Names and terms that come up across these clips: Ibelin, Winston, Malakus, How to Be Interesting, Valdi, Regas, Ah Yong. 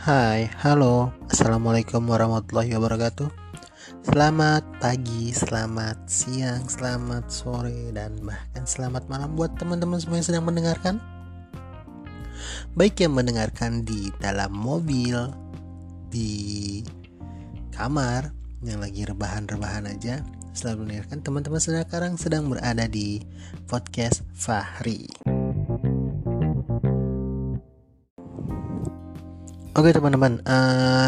Hai, halo, assalamualaikum warahmatullahi wabarakatuh. Selamat pagi, selamat siang, selamat sore, dan bahkan selamat malam buat teman-teman semua yang sedang mendengarkan. Baik yang mendengarkan di dalam mobil, di kamar, yang lagi rebahan-rebahan aja, selalu mendengarkan. Teman-teman sekarang sedang berada di podcast Fahri. Oke teman-teman,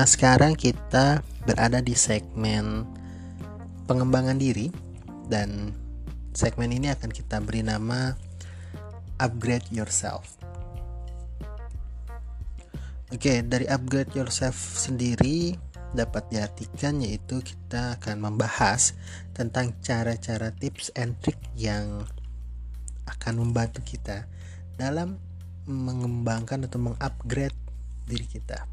sekarang kita berada di segmen pengembangan diri. Dan segmen ini akan kita beri nama Upgrade Yourself. Oke, dari Upgrade Yourself sendiri dapat diartikan yaitu kita akan membahas tentang cara-cara, tips and trick yang akan membantu kita dalam mengembangkan atau mengupgrade diri kita.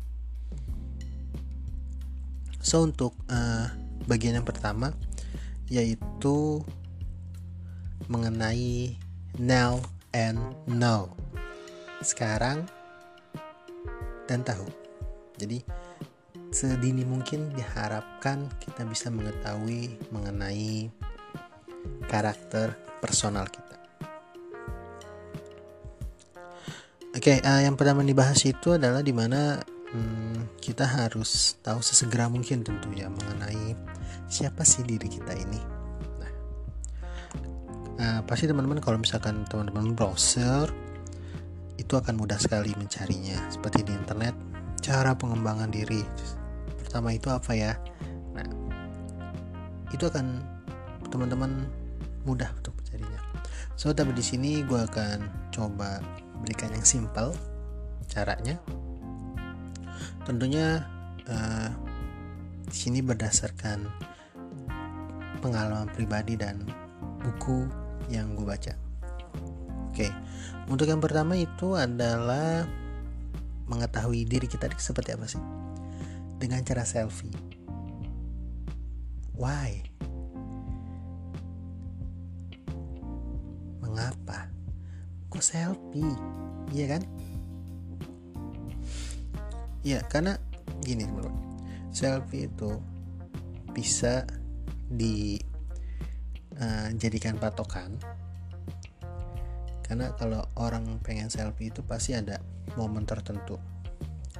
So untuk bagian yang pertama yaitu mengenai now and know, sekarang dan tahu. Jadi sedini mungkin diharapkan kita bisa mengetahui mengenai karakter personal kita. Oke, yang pertama dibahas itu adalah dimana kita harus tahu sesegera mungkin tentunya mengenai siapa sih diri kita ini. Nah, pasti teman-teman kalau misalkan teman-teman browser itu akan mudah sekali mencarinya, seperti di internet cara pengembangan diri. Pertama itu apa ya? Nah, itu akan teman-teman mudah untuk mencarinya. So tapi di sini gue akan coba berikan yang simple caranya. Tentunya di sini berdasarkan pengalaman pribadi dan buku yang gue baca. Oke, untuk yang pertama itu adalah mengetahui diri kita seperti apa sih dengan cara selfie. Why? Mengapa? Kok selfie? Iya kan? Iya, karena gini teman-teman, selfie itu bisa dijadikan patokan. Karena kalau orang pengen selfie itu pasti ada momen tertentu,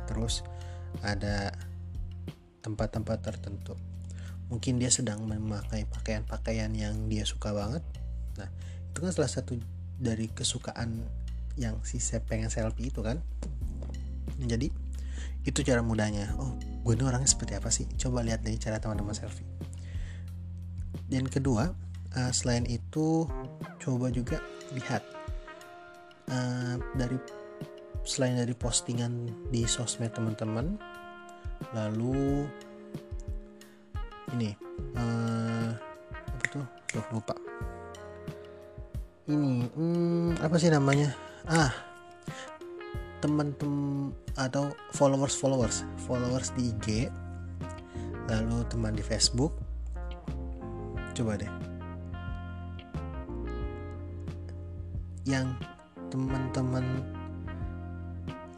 terus ada tempat-tempat tertentu. Mungkin dia sedang memakai pakaian-pakaian yang dia suka banget. Nah, itu kan salah satu dari kesukaan yang si pengen selfie itu kan. Jadi itu cara mudahnya. Oh, gue ini orangnya seperti apa sih? Coba lihat dari cara teman-teman selfie. Dan kedua, selain itu coba juga lihat selain dari postingan di sosmed teman-teman, lalu ini apa tuh? Lupa. Ini apa sih namanya? Teman-teman atau followers di IG, lalu teman di Facebook. Coba deh, yang teman-teman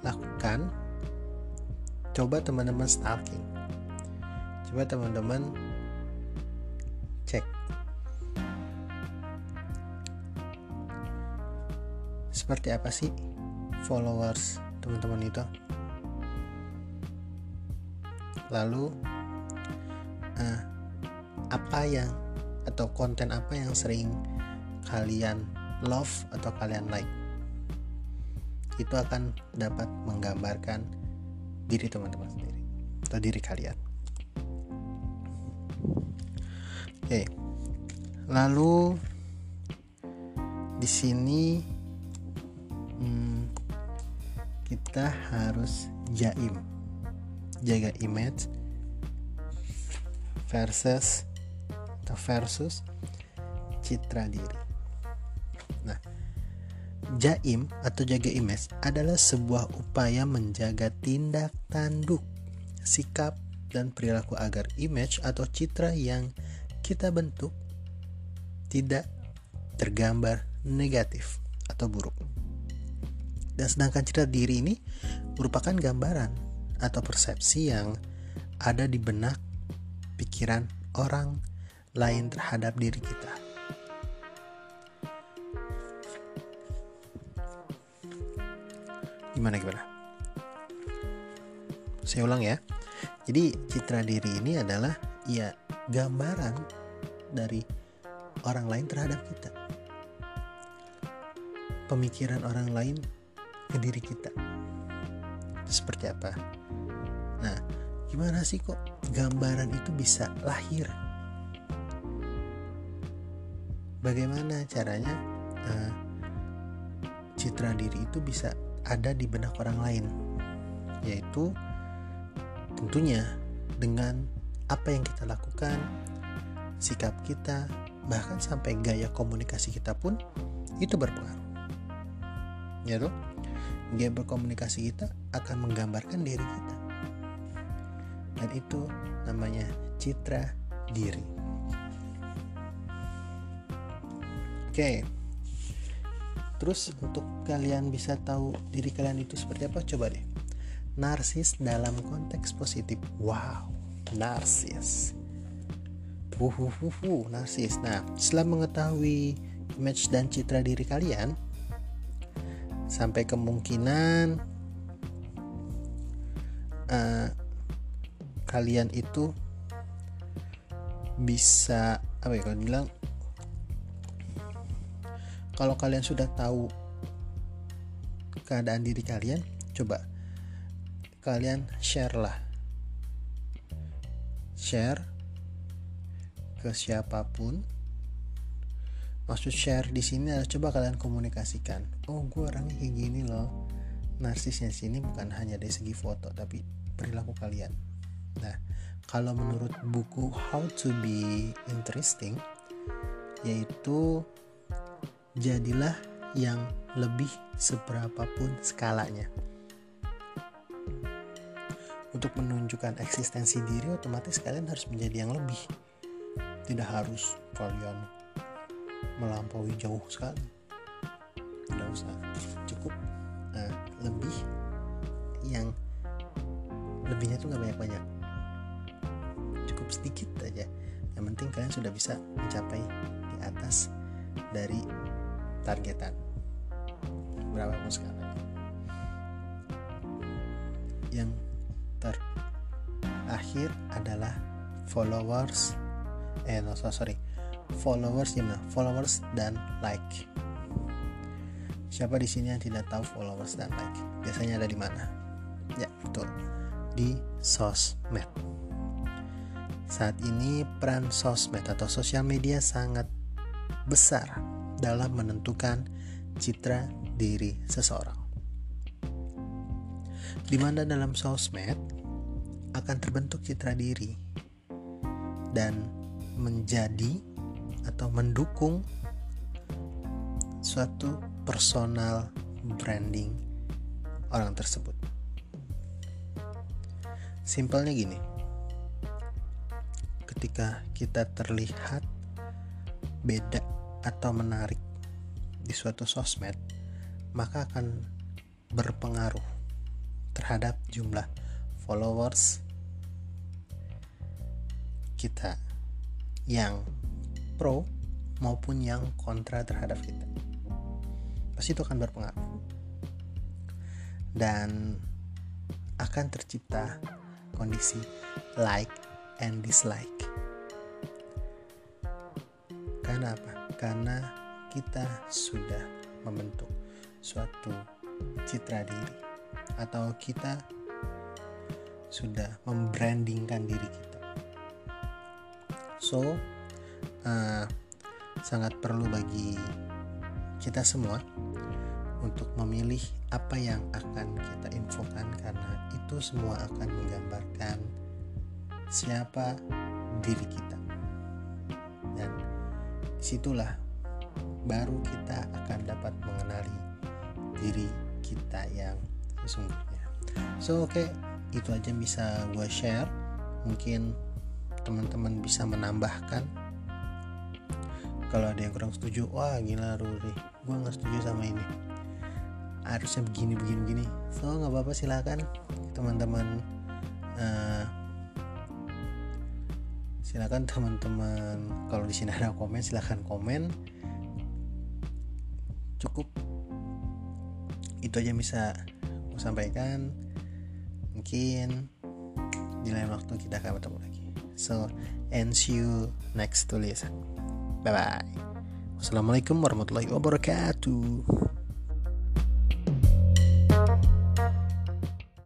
lakukan, coba teman-teman stalking, coba teman-teman cek. Seperti apa sih followers teman-teman itu? Lalu apa yang atau konten apa yang sering kalian love atau kalian like? Itu akan dapat menggambarkan diri teman-teman sendiri atau diri kalian. Oke. Lalu di sini kita harus jaga image versus citra diri. Nah, jaim atau jaga image adalah sebuah upaya menjaga tindak tanduk, sikap, dan perilaku agar image atau citra yang kita bentuk tidak tergambar negatif atau buruk. Dan sedangkan citra diri ini merupakan gambaran atau persepsi yang ada di benak pikiran orang lain terhadap diri kita. Gimana? Saya ulang ya. Jadi citra diri ini adalah ya gambaran dari orang lain terhadap kita. Pemikiran orang lain ke diri kita. Seperti apa? Nah, gimana sih kok gambaran itu bisa lahir? Bagaimana caranya citra diri itu bisa ada di benak orang lain? Yaitu tentunya dengan apa yang kita lakukan, sikap kita, bahkan sampai gaya komunikasi kita pun itu berpengaruh. Ya toh? Gaya berkomunikasi kita akan menggambarkan diri kita. Dan itu namanya citra diri. Oke. Terus untuk kalian bisa tahu diri kalian itu seperti apa, coba deh. Narsis dalam konteks positif. Wow, narsis. Narsis. Nah, setelah mengetahui image dan citra diri kalian, sampai kemungkinan kalian itu bisa kalau kalian sudah tahu keadaan diri kalian, coba kalian share ke siapapun. Maksud share di sini adalah coba kalian komunikasikan. Oh, gue orangnya kayak gini loh. Narsisnya sini bukan hanya dari segi foto, tapi perilaku kalian. Nah, kalau menurut buku How to Be Interesting, yaitu jadilah yang lebih seberapapun skalanya. Untuk menunjukkan eksistensi diri, otomatis kalian harus menjadi yang lebih. Tidak harus kalian melampaui jauh sekali, tidak usah, cukup lebih, yang lebihnya tuh nggak banyak-banyak, cukup sedikit aja. Yang penting kalian sudah bisa mencapai di atas dari targetan berapapun skalanya. Yang terakhir adalah followers dan like. Siapa di sini yang tidak tahu followers dan like? Biasanya ada di mana? Ya, betul. Di sosmed. Saat ini peran sosmed atau sosial media sangat besar dalam menentukan citra diri seseorang. Di mana dalam sosmed akan terbentuk citra diri dan menjadi atau mendukung suatu personal branding orang tersebut. Simpelnya gini, ketika kita terlihat beda atau menarik di suatu sosmed, maka akan berpengaruh terhadap jumlah followers kita yang pro maupun yang kontra terhadap kita. Pasti itu akan berpengaruh dan akan tercipta kondisi like and dislike. Karena apa? Karena kita sudah membentuk suatu citra diri atau kita sudah membrandingkan diri kita. So, sangat perlu bagi kita semua untuk memilih apa yang akan kita infokan, karena itu semua akan menggambarkan siapa diri kita, dan disitulah baru kita akan dapat mengenali diri kita yang sesungguhnya. So oke, itu aja yang bisa gue share. Mungkin teman-teman bisa menambahkan kalau ada yang kurang setuju. Wah gila Ruri, gue gak setuju sama ini. harusnya begini. So nggak apa-apa, silakan teman-teman, silakan teman-teman kalau di sini ada komen silakan komen. Cukup itu aja bisa aku sampaikan. Mungkin di lain waktu kita akan bertemu lagi. So, and see you next tulisan. Bye bye. Wassalamualaikum warahmatullahi wabarakatuh.